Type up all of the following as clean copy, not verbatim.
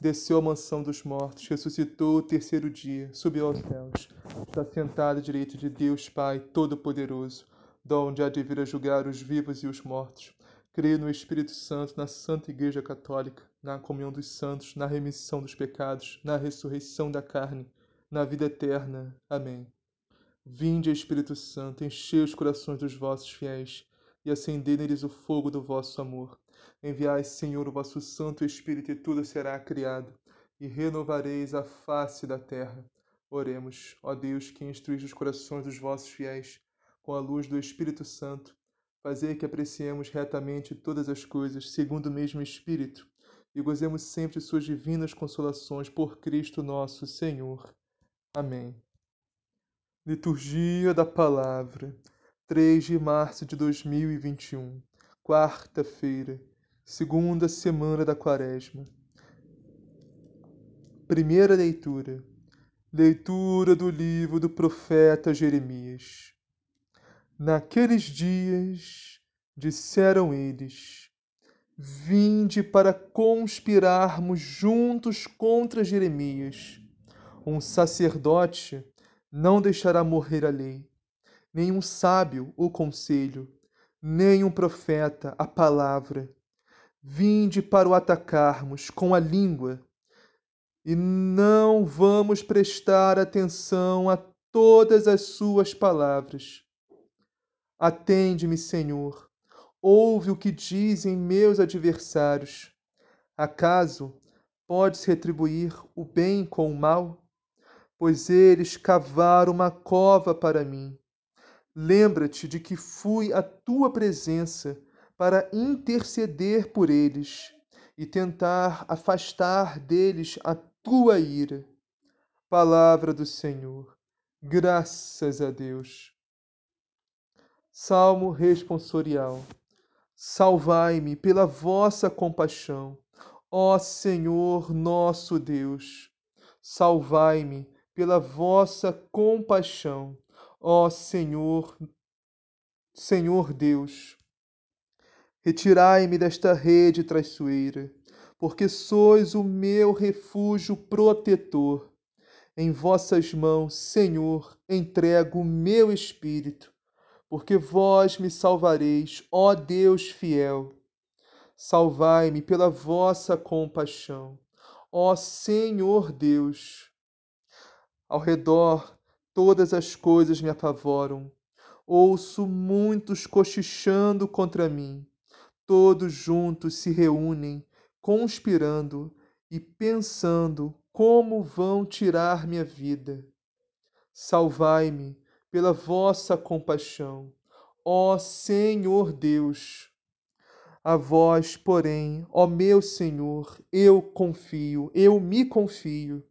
desceu à mansão dos mortos, ressuscitou o terceiro dia, subiu aos céus, está sentado à direita de Deus Pai Todo-Poderoso, de onde há de vir a julgar os vivos e os mortos. Creio no Espírito Santo, na Santa Igreja Católica, na comunhão dos santos, na remissão dos pecados, na ressurreição da carne, na vida eterna. Amém. Vinde, Espírito Santo, enchei os corações dos vossos fiéis e acendei neles o fogo do vosso amor. Enviai, Senhor, o vosso Santo Espírito, e tudo será criado, e renovareis a face da terra. Oremos, ó Deus, que instruís os corações dos vossos fiéis com a luz do Espírito Santo, fazei que apreciemos retamente todas as coisas, segundo o mesmo Espírito, e gozemos sempre suas divinas consolações por Cristo nosso Senhor. Amém. Liturgia da Palavra, 3 de março de 2021, quarta-feira, segunda semana da Quaresma. Primeira leitura, leitura do livro do profeta Jeremias. Naqueles dias, disseram eles, vinde para conspirarmos juntos contra Jeremias. Um sacerdote não deixará morrer a lei, nenhum sábio o conselho, nenhum profeta a palavra. Vinde para o atacarmos com a língua, e não vamos prestar atenção a todas as suas palavras. Atende-me, Senhor, ouve o que dizem meus adversários. Acaso podes retribuir o bem com o mal? Pois eles cavaram uma cova para mim. Lembra-te de que fui à tua presença para interceder por eles e tentar afastar deles a tua ira. Palavra do Senhor, graças a Deus. Salmo responsorial. Salvai-me pela vossa compaixão, ó Senhor nosso Deus. Salvai-me pela vossa compaixão, ó Senhor, Senhor Deus. Retirai-me desta rede traiçoeira, porque sois o meu refúgio protetor. Em vossas mãos, Senhor, entrego o meu espírito, porque vós me salvareis, ó Deus fiel. Salvai-me pela vossa compaixão, ó Senhor Deus. Ao redor, todas as coisas me apavoram. Ouço muitos cochichando contra mim. Todos juntos se reúnem, conspirando e pensando como vão tirar minha vida. Salvai-me pela vossa compaixão, ó Senhor Deus. A vós, porém, ó meu Senhor, eu me confio,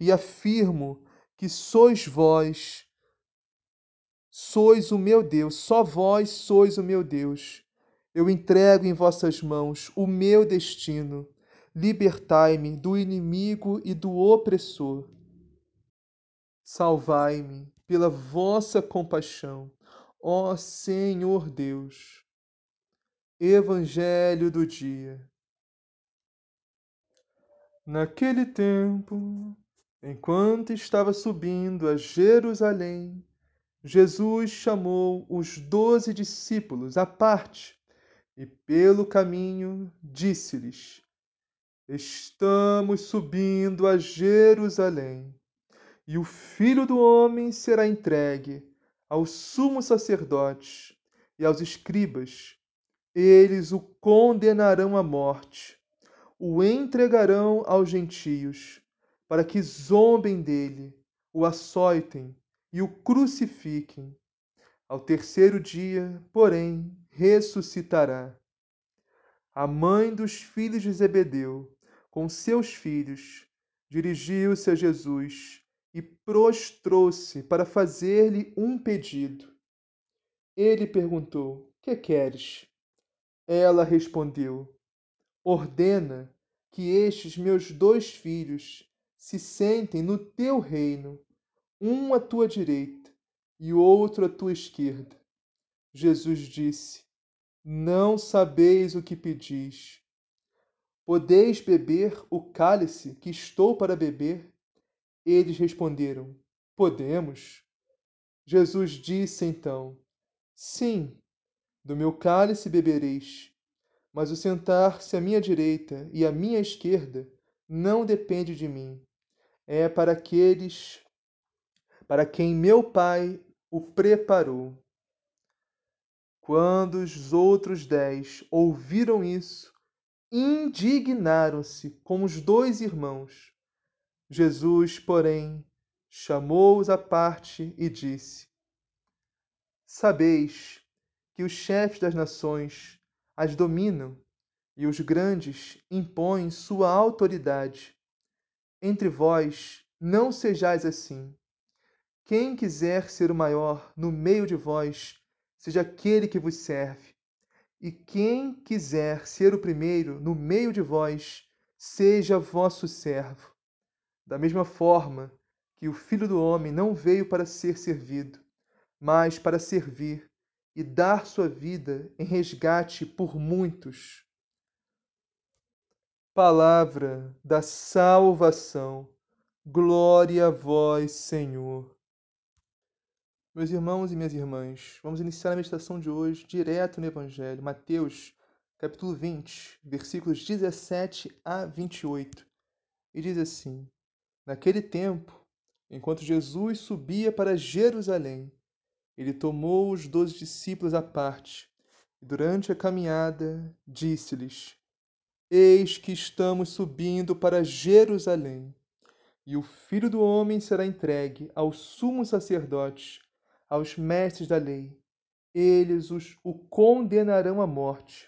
e afirmo que sois vós, sois o meu Deus, só vós sois o meu Deus. Eu entrego em vossas mãos o meu destino, libertai-me do inimigo e do opressor. Salvai-me pela vossa compaixão, ó Senhor Deus. Evangelho do dia. Naquele tempo, enquanto estava subindo a Jerusalém, Jesus chamou os 12 discípulos à parte e, pelo caminho, disse-lhes: estamos subindo a Jerusalém, e o Filho do Homem será entregue aos sumos sacerdotes e aos escribas. Eles o condenarão à morte, o entregarão aos gentios, para que zombem dele, o açoitem e o crucifiquem. Ao terceiro dia, porém, ressuscitará. A mãe dos filhos de Zebedeu, com seus filhos, dirigiu-se a Jesus e prostrou-se para fazer-lhe um pedido. Ele perguntou: "Que queres?" Ela respondeu: "Ordena que estes meus dois filhos se sentem no teu reino, um à tua direita e outro à tua esquerda." Jesus disse: "Não sabeis o que pedis. Podeis beber o cálice que estou para beber?" Eles responderam: "Podemos." Jesus disse então: "Sim, do meu cálice bebereis, mas o sentar-se à minha direita e à minha esquerda não depende de mim. É para aqueles para quem meu Pai o preparou." Quando os outros 10 ouviram isso, indignaram-se com os dois irmãos. Jesus, porém, chamou-os à parte e disse: "Sabeis que os chefes das nações as dominam e os grandes impõem sua autoridade. Entre vós não sejais assim. Quem quiser ser o maior no meio de vós, seja aquele que vos serve. E quem quiser ser o primeiro no meio de vós, seja vosso servo. Da mesma forma que o Filho do Homem não veio para ser servido, mas para servir e dar sua vida em resgate por muitos." Palavra da salvação. Glória a vós, Senhor. Meus irmãos e minhas irmãs, vamos iniciar a meditação de hoje direto no Evangelho, Mateus, capítulo 20, versículos 17 a 28. E diz assim: "Naquele tempo, enquanto Jesus subia para Jerusalém, ele tomou os 12 discípulos à parte, e durante a caminhada disse-lhes: Eis que estamos subindo para Jerusalém, e o Filho do Homem será entregue aos sumos sacerdotes, aos mestres da lei. Eles o condenarão à morte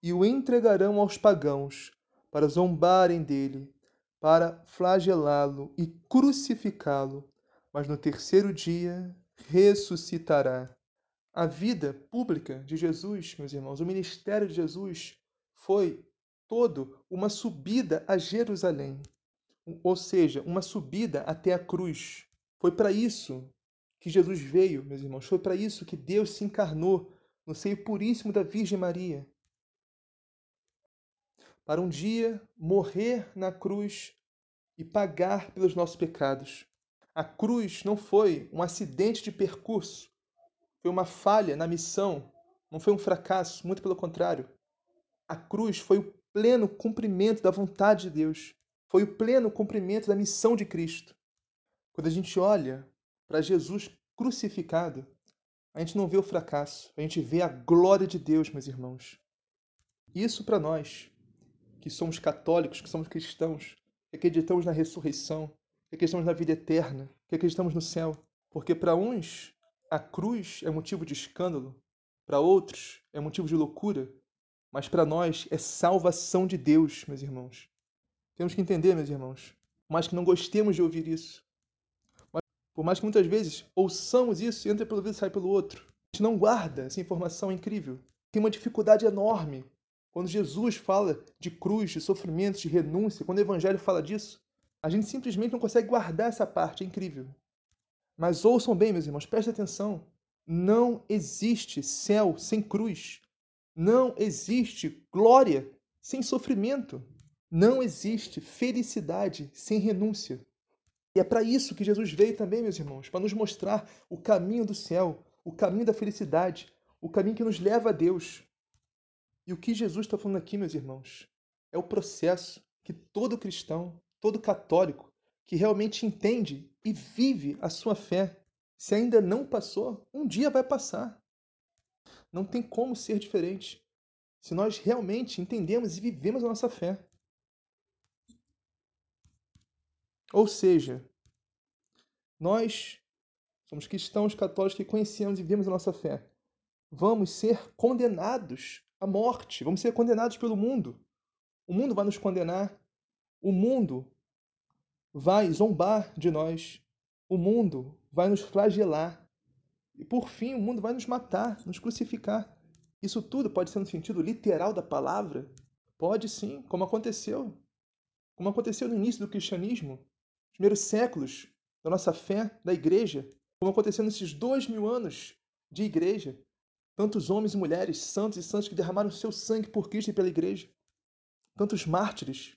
e o entregarão aos pagãos para zombarem dele, para flagelá-lo e crucificá-lo, mas no terceiro dia ressuscitará." A vida pública de Jesus, meus irmãos, o ministério de Jesus foi todo uma subida a Jerusalém, ou seja, uma subida até a cruz. Foi para isso que Jesus veio, meus irmãos, foi para isso que Deus se encarnou no seio puríssimo da Virgem Maria, para um dia morrer na cruz e pagar pelos nossos pecados. A cruz não foi um acidente de percurso, foi uma falha na missão, não foi um fracasso, muito pelo contrário. A cruz foi o pleno cumprimento da vontade de Deus, foi o pleno cumprimento da missão de Cristo. Quando a gente olha para Jesus crucificado, a gente não vê o fracasso, a gente vê a glória de Deus, meus irmãos. Isso para nós, que somos católicos, que somos cristãos, que acreditamos na ressurreição, que acreditamos na vida eterna, que acreditamos no céu. Porque para uns, a cruz é motivo de escândalo, para outros é motivo de loucura, mas para nós é salvação de Deus, meus irmãos. Temos que entender, meus irmãos, por mais que não gostemos de ouvir isso, por mais que muitas vezes ouçamos isso, entra pelo ouvido e sai pelo outro, a gente não guarda essa informação, é incrível. Tem uma dificuldade enorme quando Jesus fala de cruz, de sofrimento, de renúncia, quando o Evangelho fala disso, a gente simplesmente não consegue guardar essa parte, é incrível. Mas ouçam bem, meus irmãos, prestem atenção, não existe céu sem cruz, não existe glória sem sofrimento, não existe felicidade sem renúncia. E é para isso que Jesus veio também, meus irmãos, para nos mostrar o caminho do céu, o caminho da felicidade, o caminho que nos leva a Deus. E o que Jesus está falando aqui, meus irmãos, é o processo que todo cristão, todo católico, que realmente entende e vive a sua fé, se ainda não passou, um dia vai passar. Não tem como ser diferente, se nós realmente entendemos e vivemos a nossa fé. Ou seja, nós somos cristãos católicos que conhecemos e vivemos a nossa fé. Vamos ser condenados à morte, vamos ser condenados pelo mundo. O mundo vai nos condenar, o mundo vai zombar de nós, O mundo vai nos flagelar. E por fim, o mundo vai nos matar, nos crucificar. Isso tudo pode ser no sentido literal da palavra? Pode sim, como aconteceu. Como aconteceu no início do cristianismo, nos primeiros séculos da nossa fé, da igreja. Como aconteceu nesses 2000 anos de igreja. Tantos homens e mulheres, santos e santas, que derramaram seu sangue por Cristo e pela igreja. Tantos mártires.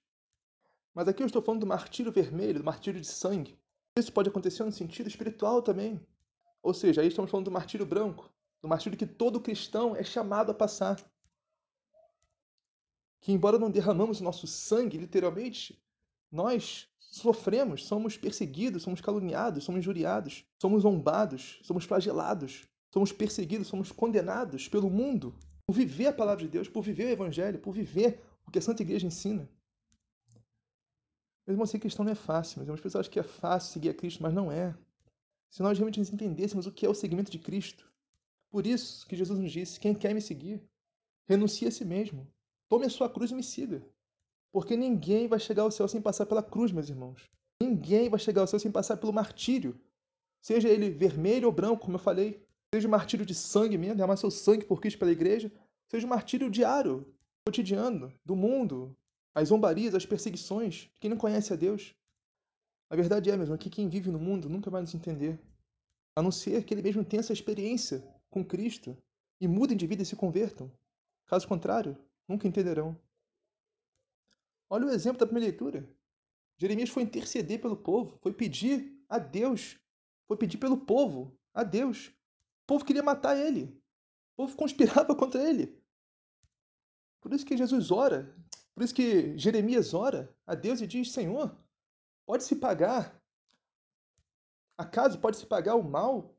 Mas aqui eu estou falando do martírio vermelho, do martírio de sangue. Isso pode acontecer no sentido espiritual também. Ou seja, aí estamos falando do martírio branco, do martírio que todo cristão é chamado a passar. Que embora não derramamos o nosso sangue, literalmente, nós sofremos, somos perseguidos, somos caluniados, somos injuriados, somos zombados, somos flagelados. Somos perseguidos, somos condenados pelo mundo por viver a palavra de Deus, por viver o Evangelho, por viver o que a Santa Igreja ensina. Mesmo assim, a questão não é fácil. Mas as pessoas acham que é fácil seguir a Cristo, mas não é. Se nós realmente entendêssemos o que é o seguimento de Cristo. Por isso que Jesus nos disse, quem quer me seguir, renuncie a si mesmo. Tome a sua cruz e me siga. Porque ninguém vai chegar ao céu sem passar pela cruz, meus irmãos. Ninguém vai chegar ao céu sem passar pelo martírio. Seja ele vermelho ou branco, como eu falei. Seja o martírio de sangue mesmo, derramar seu sangue por Cristo pela igreja. Seja o martírio diário, cotidiano, do mundo. As zombarias, as perseguições, quem não conhece a Deus. A verdade é, mesmo, que quem vive no mundo nunca vai nos entender. A não ser que ele mesmo tenha essa experiência com Cristo e mudem de vida e se convertam. Caso contrário, nunca entenderão. Olha o exemplo da primeira leitura. Jeremias foi interceder pelo povo, foi pedir a Deus, foi pedir pelo povo a Deus. O povo queria matar ele. O povo conspirava contra ele. Por isso que Jesus ora, por isso que Jeremias ora a Deus e diz, Senhor, pode-se pagar? Acaso pode-se pagar o mal?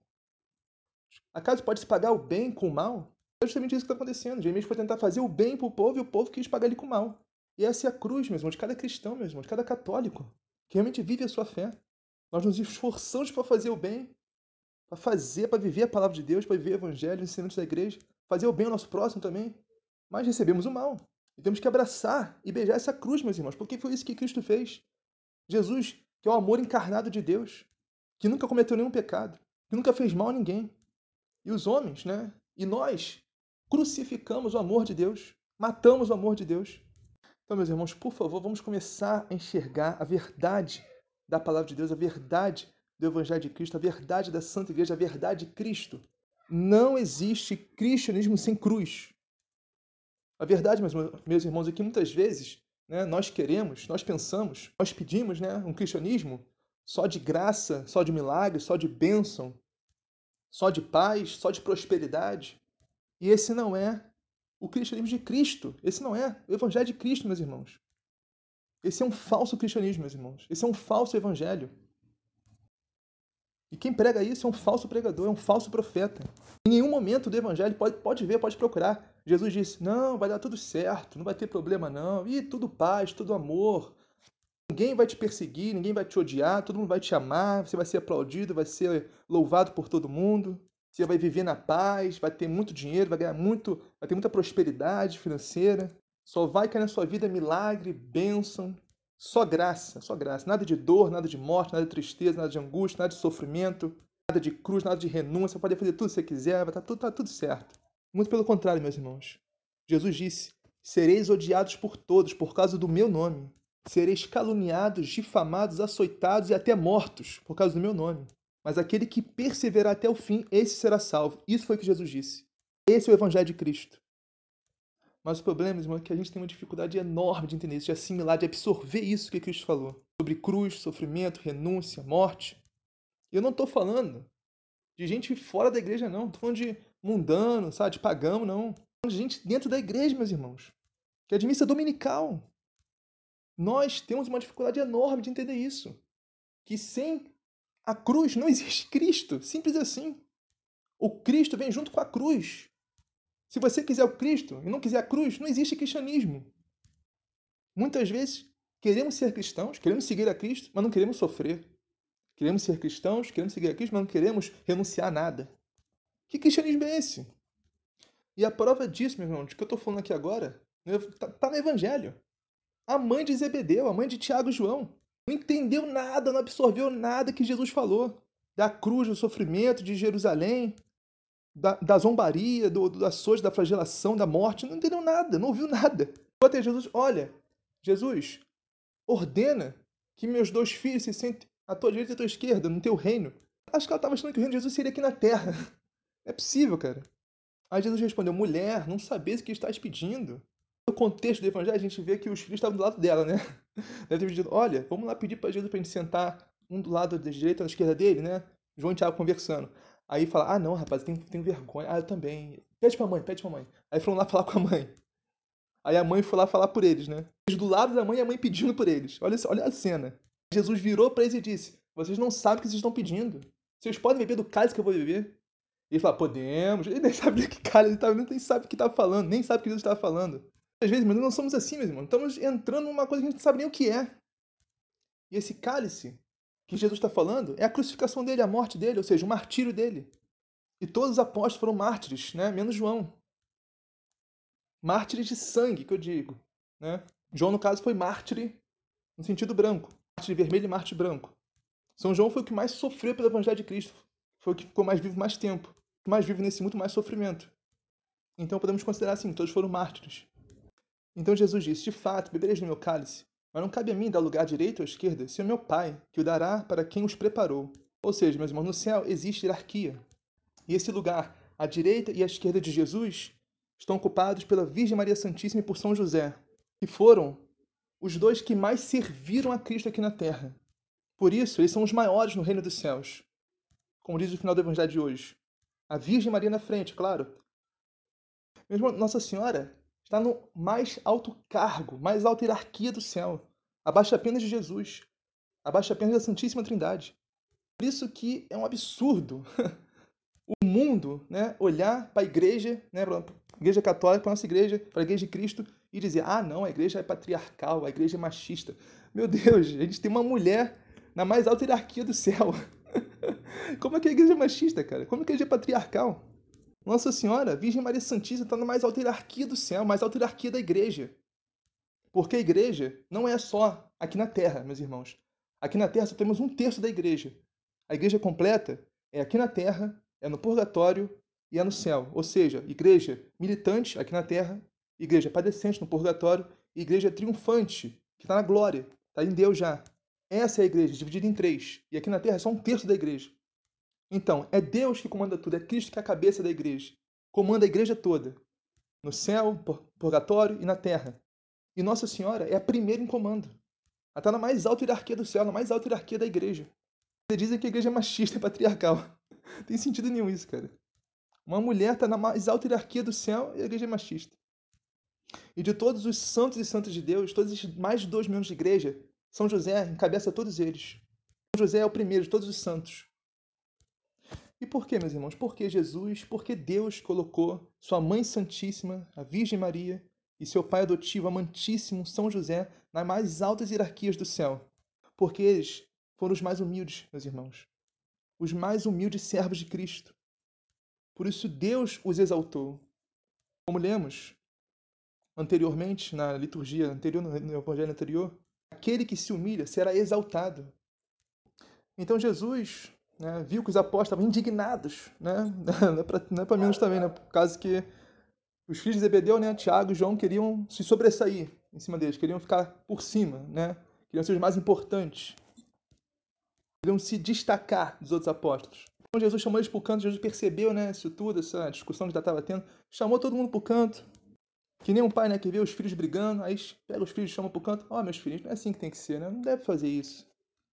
Acaso pode-se pagar o bem com o mal? É justamente isso que está acontecendo. Jeremias foi tentar fazer o bem para o povo e o povo quis pagar ele com o mal. E essa é a cruz, mesmo, de cada cristão, mesmo, de cada católico, que realmente vive a sua fé. Nós nos esforçamos para fazer o bem, para viver a palavra de Deus, para viver o Evangelho, os ensinamentos da igreja, fazer o bem ao nosso próximo também, mas recebemos o mal. E temos que abraçar e beijar essa cruz, meus irmãos, porque foi isso que Cristo fez. Jesus, que é o amor encarnado de Deus, que nunca cometeu nenhum pecado, que nunca fez mal a ninguém. E os homens, né? E nós crucificamos o amor de Deus, matamos o amor de Deus. Então, meus irmãos, por favor, vamos começar a enxergar a verdade da palavra de Deus, a verdade do Evangelho de Cristo, a verdade da Santa Igreja, a verdade de Cristo. Não existe cristianismo sem cruz. A verdade, meus irmãos, é que muitas vezes, né, nós queremos, nós pensamos, nós pedimos, né, um cristianismo só de graça, só de milagre, só de bênção, só de paz, só de prosperidade. E esse não é o cristianismo de Cristo. Esse não é o Evangelho de Cristo, meus irmãos. Esse é um falso cristianismo, meus irmãos. Esse é um falso evangelho. E quem prega isso é um falso pregador, é um falso profeta. Em nenhum momento do Evangelho, pode ver, pode procurar. Jesus disse, não, vai dar tudo certo, não vai ter problema não. E tudo paz, tudo amor. Ninguém vai te perseguir, ninguém vai te odiar, todo mundo vai te amar, você vai ser aplaudido, vai ser louvado por todo mundo. Você vai viver na paz, vai ter muito dinheiro, vai ganhar muito, vai ter muita prosperidade financeira. Só vai cair na sua vida milagre, bênção. Só graça, nada de dor, nada de morte, nada de tristeza, nada de angústia, nada de sofrimento, nada de cruz, nada de renúncia, você pode fazer tudo o que você quiser, vai tá tudo certo. Muito pelo contrário, meus irmãos. Jesus disse, sereis odiados por todos por causa do meu nome, sereis caluniados, difamados, açoitados e até mortos por causa do meu nome. Mas aquele que perseverar até o fim, esse será salvo. Isso foi o que Jesus disse. Esse é o Evangelho de Cristo. Mas o problema, irmão, é que a gente tem uma dificuldade enorme de entender isso, de assimilar, de absorver isso que Cristo falou. Sobre cruz, sofrimento, renúncia, morte. Eu não estou falando de gente fora da igreja, não. Estou falando de mundano, sabe, de pagão, não. Estou falando de gente dentro da igreja, meus irmãos. Que é de missa dominical. Nós temos uma dificuldade enorme de entender isso. Que sem a cruz não existe Cristo. Simples assim. O Cristo vem junto com a cruz. Se você quiser o Cristo e não quiser a cruz, não existe cristianismo. Muitas vezes queremos ser cristãos, queremos seguir a Cristo, mas não queremos sofrer. Queremos ser cristãos, queremos seguir a Cristo, mas não queremos renunciar a nada. Que cristianismo é esse? E a prova disso, meu irmão, de que eu estou falando aqui agora, está no Evangelho. A mãe de Zebedeu, a mãe de Tiago e João, Não entendeu nada, não absorveu nada que Jesus falou. Da cruz, do sofrimento, de Jerusalém, da zombaria, do açoite, da flagelação, da morte. Não entendeu nada, não ouviu nada. Foi até Jesus, olha, Jesus, ordena que meus dois filhos se sentem à tua direita e à tua esquerda, no teu reino. Acho que ela estava achando que o reino de Jesus seria aqui na terra. Não é possível, cara. Aí Jesus respondeu, mulher, não sabeis o que estás pedindo. No contexto do evangelho, a gente vê que os filhos estavam do lado dela, né? Deve ter pedido, olha, vamos lá pedir para Jesus para a gente sentar um do lado da direita, um da esquerda dele, né? João e Tiago conversando. Aí fala, ah, não, rapaz, eu tenho vergonha. Ah, eu também. Pede pra mãe, pede pra mãe. Aí foram lá falar com a mãe. Aí a mãe foi lá falar por eles, né? Eles do lado da mãe e a mãe pedindo por eles. Olha a cena. Jesus virou para eles e disse, vocês não sabem o que vocês estão pedindo. Vocês podem beber do cálice que eu vou beber? Ele fala, podemos. Ele nem sabia que cálice, ele nem sabe o que estava falando, nem sabe o que Jesus estava falando. Às vezes, mas nós somos assim, meu irmão. Estamos entrando numa coisa que a gente não sabe nem o que é. E esse cálice que Jesus está falando é a crucificação dele, a morte dele, ou seja, o martírio dele. E todos os apóstolos foram mártires, né? Menos João. Mártires de sangue, que eu digo, né? João, no caso, foi mártir no sentido branco. Mártir vermelho e mártir branco. São João foi o que mais sofreu pelo Evangelho de Cristo. Foi o que ficou mais vivo mais tempo. Mais vivo nesse muito mais sofrimento. Então podemos considerar assim, todos foram mártires. Então Jesus disse, de fato, bebereis do meu cálice, mas não cabe a mim dar lugar à direita ou à esquerda, se é o meu Pai, que o dará para quem os preparou. Ou seja, meus irmãos, no céu existe hierarquia. E esse lugar, à direita e à esquerda de Jesus, estão ocupados pela Virgem Maria Santíssima e por São José, que foram os dois que mais serviram a Cristo aqui na Terra. Por isso, eles são os maiores no reino dos céus. Como diz o final do Evangelho de hoje. A Virgem Maria na frente, claro. Mesmo Nossa Senhora está no mais alto cargo, mais alta hierarquia do céu. Abaixo apenas de Jesus. Abaixo apenas da Santíssima Trindade. Por isso que é um absurdo o mundo, né, olhar para a igreja, né, para a igreja católica, para a nossa igreja, para a igreja de Cristo, e dizer, ah, não, a igreja é patriarcal, a igreja é machista. Meu Deus, a gente tem uma mulher na mais alta hierarquia do céu. Como é que a igreja é machista, cara? Como é que a igreja é patriarcal? Nossa Senhora, Virgem Maria Santíssima, está na mais alta hierarquia do céu, mais alta hierarquia da igreja. Porque a igreja não é só aqui na Terra, meus irmãos. Aqui na Terra só temos 1/3 da igreja. A igreja completa é aqui na Terra, é no purgatório e é no céu. Ou seja, igreja militante aqui na Terra, igreja padecente no purgatório e igreja triunfante, que está na glória, está em Deus já. Essa é a igreja, dividida em 3. E aqui na Terra é só 1/3 da igreja. Então, é Deus que comanda tudo, é Cristo que é a cabeça da igreja. Comanda a igreja toda. No céu, purgatório e na terra. E Nossa Senhora é a primeira em comando. Ela está na mais alta hierarquia do céu, na mais alta hierarquia da igreja. Vocês dizem que a igreja é machista e patriarcal. Não tem sentido nenhum isso, cara. Uma mulher está na mais alta hierarquia do céu e a igreja é machista. E de todos os santos e santas de Deus, todos esses mais de 2 milhões de igreja, São José encabeça todos eles. São José é o primeiro de todos os santos. E por que, meus irmãos? Por que Jesus, por que Deus colocou sua Mãe Santíssima, a Virgem Maria, e seu pai adotivo, amantíssimo, São José, nas mais altas hierarquias do céu? Porque eles foram os mais humildes, meus irmãos. Os mais humildes servos de Cristo. Por isso Deus os exaltou. Como lemos anteriormente, na liturgia anterior, no evangelho anterior, aquele que se humilha será exaltado. Então Jesus, né, viu que os apóstolos estavam indignados, né? Não é para menos também, né? Por causa que os filhos de Zebedeu, né, Tiago e João, queriam se sobressair em cima deles, queriam ficar por cima, né? Queriam ser os mais importantes, queriam se destacar dos outros apóstolos. Então Jesus chamou eles para o canto, Jesus percebeu, né, isso tudo, essa discussão que já estava tendo, chamou todo mundo para o canto. Que nem um pai, né, que vê os filhos brigando, aí pega os filhos e chama para o canto. Ó, meus filhos, não é assim que tem que ser, né? Não deve fazer isso.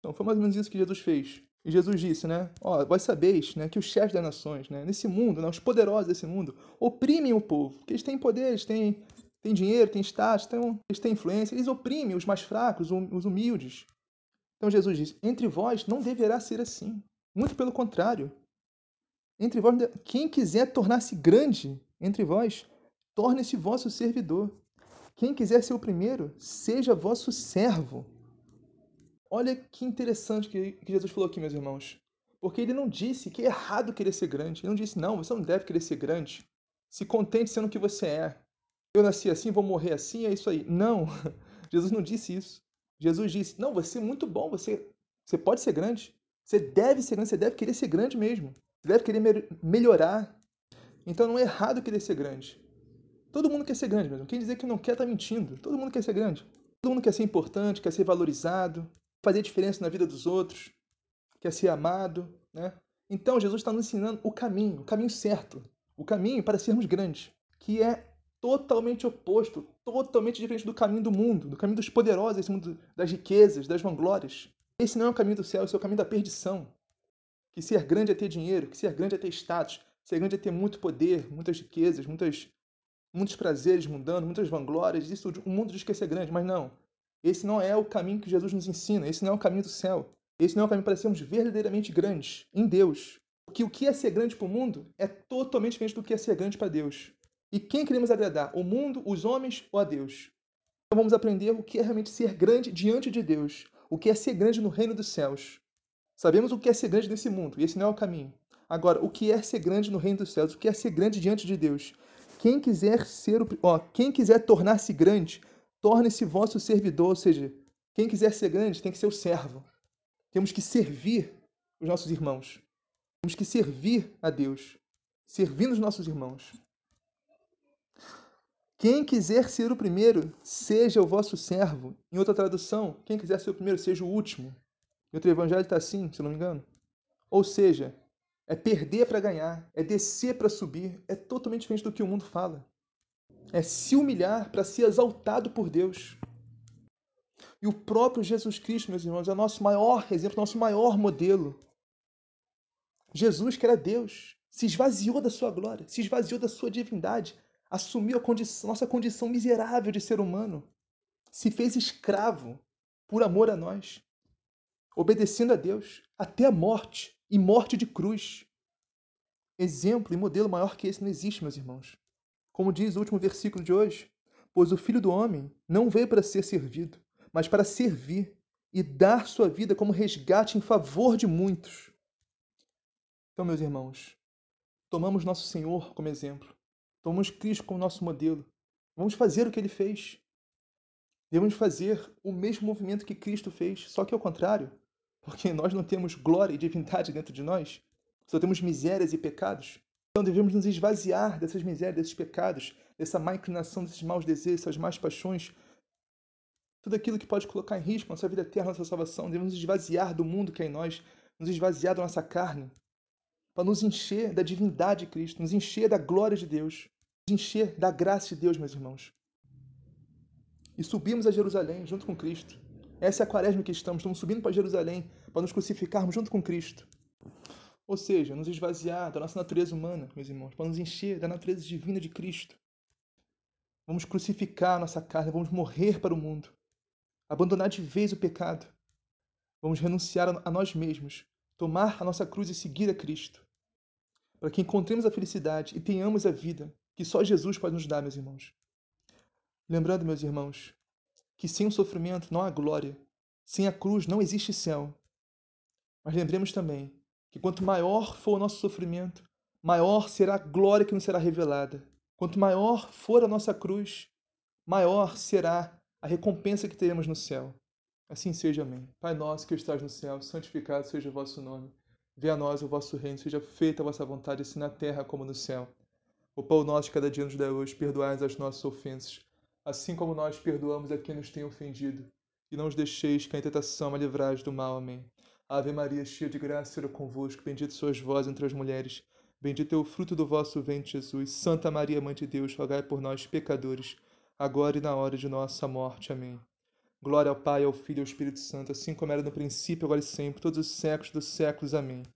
Então, foi mais ou menos isso que Jesus fez. E Jesus disse, né? Ó, vós sabeis, né, que os chefes das nações, né, nesse mundo, né, os poderosos desse mundo, oprimem o povo. Porque eles têm poder, eles têm dinheiro, têm status, eles têm influência. Eles oprimem os mais fracos, os humildes. Então, Jesus disse, entre vós não deverá ser assim. Muito pelo contrário. Entre vós, quem quiser tornar-se grande entre vós, torne-se vosso servidor. Quem quiser ser o primeiro, seja vosso servo. Olha que interessante que Jesus falou aqui, meus irmãos. Porque ele não disse que é errado querer ser grande. Ele não disse, não, você não deve querer ser grande. Se contente sendo o que você é. Eu nasci assim, vou morrer assim, é isso aí. Não, Jesus não disse isso. Jesus disse: não, você é muito bom, você pode ser grande. Você deve ser grande, você deve querer ser grande mesmo. Você deve querer melhorar. Então não é errado querer ser grande. Todo mundo quer ser grande mesmo. Quem dizer que não quer está mentindo. Todo mundo quer ser grande. Todo mundo quer ser importante, quer ser valorizado, fazer diferença na vida dos outros, quer ser amado, né? Então Jesus está nos ensinando o caminho certo, o caminho para sermos grandes, que é totalmente oposto, totalmente diferente do caminho do mundo, do caminho dos poderosos, esse mundo das riquezas, das vanglórias. Esse não é o caminho do céu, esse é o caminho da perdição. Que ser grande é ter dinheiro, que ser grande é ter status, ser grande é ter muito poder, muitas riquezas, muitos prazeres mundanos, muitas vanglórias. Isso, o mundo diz que é ser grande, mas não. Esse não é o caminho que Jesus nos ensina, esse não é o caminho do céu. Esse não é o caminho para sermos verdadeiramente grandes em Deus. Porque o que é ser grande para o mundo é totalmente diferente do que é ser grande para Deus. E quem queremos agradar? O mundo, os homens ou a Deus? Então vamos aprender o que é realmente ser grande diante de Deus. O que é ser grande no reino dos céus. Sabemos o que é ser grande nesse mundo, e esse não é o caminho. Agora, o que é ser grande no reino dos céus? O que é ser grande diante de Deus? Quem quiser tornar-se grande, torne-se vosso servidor. Ou seja, quem quiser ser grande tem que ser o servo. Temos que servir os nossos irmãos. Temos que servir a Deus. Servindo os nossos irmãos. Quem quiser ser o primeiro, seja o vosso servo. Em outra tradução, quem quiser ser o primeiro, seja o último. Em outro evangelho está assim, se não me engano. Ou seja, é perder para ganhar, é descer para subir, é totalmente diferente do que o mundo fala. É se humilhar para ser exaltado por Deus. E o próprio Jesus Cristo, meus irmãos, é o nosso maior exemplo, nosso maior modelo. Jesus, que era Deus, se esvaziou da sua glória, se esvaziou da sua divindade, assumiu nossa condição miserável de ser humano, se fez escravo por amor a nós, obedecendo a Deus até a morte, e morte de cruz. Exemplo e modelo maior que esse não existe, meus irmãos. Como diz o último versículo de hoje, pois o Filho do Homem não veio para ser servido, mas para servir e dar sua vida como resgate em favor de muitos. Então, meus irmãos, tomamos nosso Senhor como exemplo, tomamos Cristo como nosso modelo, vamos fazer o que Ele fez. Devemos fazer o mesmo movimento que Cristo fez, só que ao contrário, porque nós não temos glória e divindade dentro de nós, só temos misérias e pecados. Então devemos nos esvaziar dessas misérias, desses pecados, dessa má inclinação, desses maus desejos, dessas más paixões, tudo aquilo que pode colocar em risco a nossa vida eterna, a nossa salvação. Devemos nos esvaziar do mundo que é em nós, nos esvaziar da nossa carne, para nos encher da divindade de Cristo, nos encher da glória de Deus, nos encher da graça de Deus, meus irmãos. E subimos a Jerusalém junto com Cristo. Essa é a quaresma que estamos subindo para Jerusalém, para nos crucificarmos junto com Cristo. Ou seja, nos esvaziar da nossa natureza humana, meus irmãos, para nos encher da natureza divina de Cristo. Vamos crucificar a nossa carne, vamos morrer para o mundo. Abandonar de vez o pecado. Vamos renunciar a nós mesmos, tomar a nossa cruz e seguir a Cristo, para que encontremos a felicidade e tenhamos a vida que só Jesus pode nos dar, meus irmãos. Lembrando, meus irmãos, que sem o sofrimento não há glória, sem a cruz não existe céu. Mas lembremos também que quanto maior for o nosso sofrimento, maior será a glória que nos será revelada. Quanto maior for a nossa cruz, maior será a recompensa que teremos no céu. Assim seja, amém. Pai nosso que estás no céu, santificado seja o vosso nome. Venha a nós o vosso reino, seja feita a vossa vontade, assim na terra como no céu. O pão nosso de cada dia nos dai hoje, perdoai as nossas ofensas, assim como nós perdoamos a quem nos tem ofendido. E não os deixeis cair em tentação, mas livrai-nos do mal. Amém. Ave Maria, cheia de graça, o Senhor é convosco. Bendito sois vós entre as mulheres. Bendito é o fruto do vosso ventre, Jesus. Santa Maria, Mãe de Deus, rogai por nós, pecadores, agora e na hora de nossa morte. Amém. Glória ao Pai, ao Filho e ao Espírito Santo, assim como era no princípio, agora e sempre, todos os séculos dos séculos. Amém.